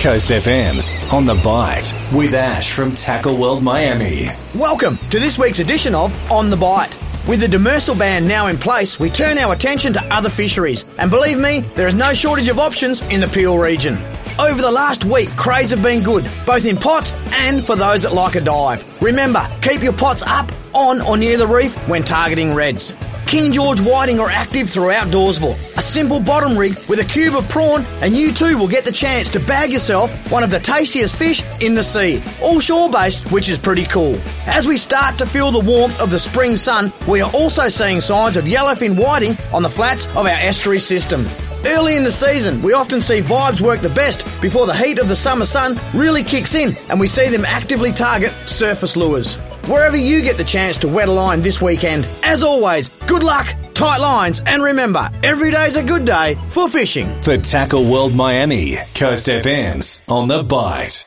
Coast FM's On The Bite with Ash from Tackle World Miami. Welcome to this week's edition of On The Bite. With the demersal ban now in place, we turn our attention to other fisheries. And believe me, there is no shortage of options in the Peel region. Over the last week, crays have been good, both in pots and for those that like a dive. Remember, keep your pots up, on or near the reef when targeting reds. King George whiting are active throughout Dawsville. A simple bottom rig with a cube of prawn and you too will get the chance to bag yourself one of the tastiest fish in the sea, all shore-based, which is pretty cool. As we start to feel the warmth of the spring sun, we are also seeing signs of yellowfin whiting on the flats of our estuary system. Early in the season, we often see vibes work the best before the heat of the summer sun really kicks in and we see them actively target surface lures. Wherever you get the chance to wet a line this weekend, as always, good luck, tight lines, and remember, every day's a good day for fishing. For Tackle World Miami, Coast FM's On The Bite.